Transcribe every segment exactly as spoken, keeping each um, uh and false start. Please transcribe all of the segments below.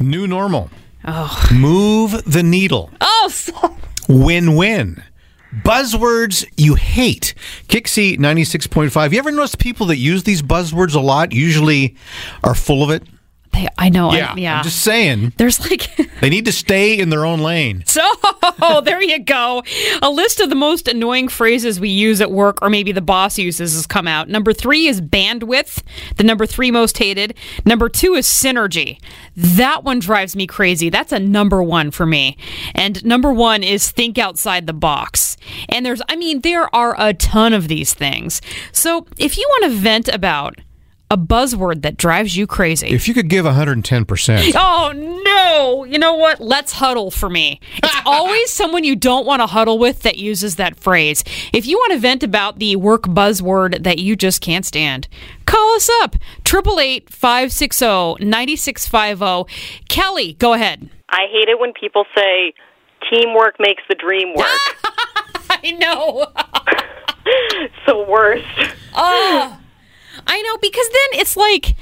New normal. Oh. Move the needle. Oh, sorry. Win-win. Buzzwords you hate. Kixie ninety-six point five. You ever notice people that use these buzzwords a lot usually are full of it? They, I know. Yeah, I, yeah. I'm just saying. There's like they need to stay in their own lane. So there you go. A list of the most annoying phrases we use at work, or maybe the boss uses, has come out. Number three is bandwidth. The number three most hated. Number two is synergy. That one drives me crazy. That's a number one for me. And number one is think outside the box. And there's, I mean, there are a ton of these things. So if you want to vent about a buzzword that drives you crazy. If you could give one hundred ten percent. Oh, no. You know what? Let's huddle for me. It's always someone you don't want to huddle with that uses that phrase. If you want to vent about the work buzzword that you just can't stand, call us up. eight eight eight, five six zero, nine six five zero. Kelly, go ahead. I hate it when people say, teamwork makes the dream work. I know. It's the worst. Oh. I know, because then it's like,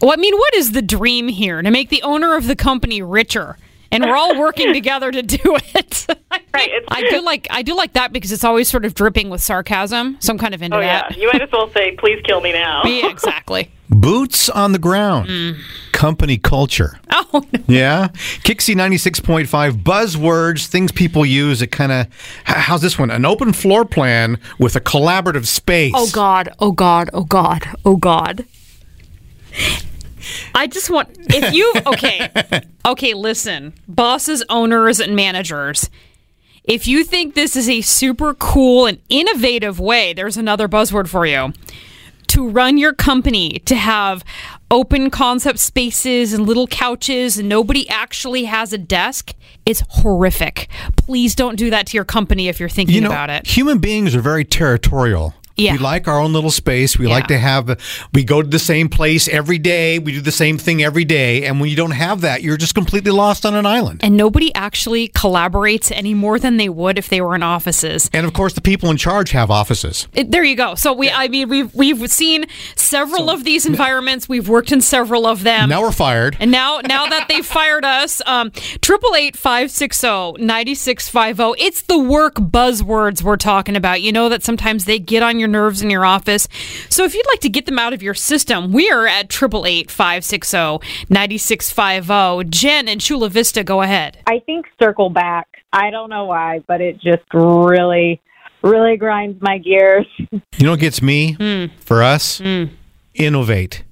well, I mean, what is the dream here? To make the owner of the company richer, and we're all working together to do it. Right. I do like I do like that because it's always sort of dripping with sarcasm. So I'm kind of into oh, yeah. that. You might as well say, "Please kill me now." Yeah, exactly. Boots on the ground. Mm. Company culture. Oh, no. Yeah. Kixie ninety-six point five. Buzzwords, things people use. It kind of, how's this one? An open floor plan with a collaborative space. Oh, God. Oh, God. Oh, God. Oh, God. I just want, if you, okay. Okay, listen. Bosses, owners, and managers. If you think this is a super cool and innovative way, there's another buzzword for you. To run your company, to have open concept spaces and little couches, and nobody actually has a desk, it's horrific. Please don't do that to your company if you're thinking you know, about it. Human beings are very territorial. Yeah. We like our own little space. We yeah. like to have, we go to the same place every day. We do the same thing every day. And when you don't have that, you're just completely lost on an island. And nobody actually collaborates any more than they would if they were in offices. And of course, the people in charge have offices. It, there you go. So we, yeah. I mean, we've, we've seen several so, of these environments. We've worked in several of them. Now we're fired. And now, now that they've fired us, eight eight eight, five six zero, nine six five zero. It's the work buzzwords we're talking about. You know that sometimes they get on your your nerves in your office. So if you'd like to get them out of your system, we're at eight eight eight, five six zero, nine six five zero. Jen in Chula Vista, go ahead. I think circle back. I don't know why, but it just really, really grinds my gears. You know what gets me? Mm. For us? Mm. Innovate.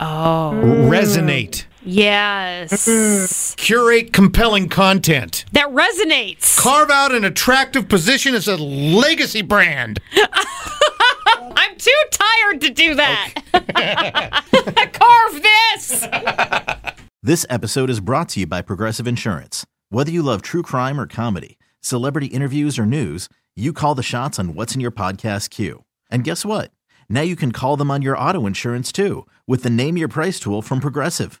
Oh. Mm. Resonate. Yes. Curate compelling content. That resonates. Carve out an attractive position as a legacy brand. I'm too tired to do that. Okay. Carve this. This episode is brought to you by Progressive Insurance. Whether you love true crime or comedy, celebrity interviews or news, you call the shots on what's in your podcast queue. And guess what? Now you can call them on your auto insurance too with the Name Your Price tool from Progressive.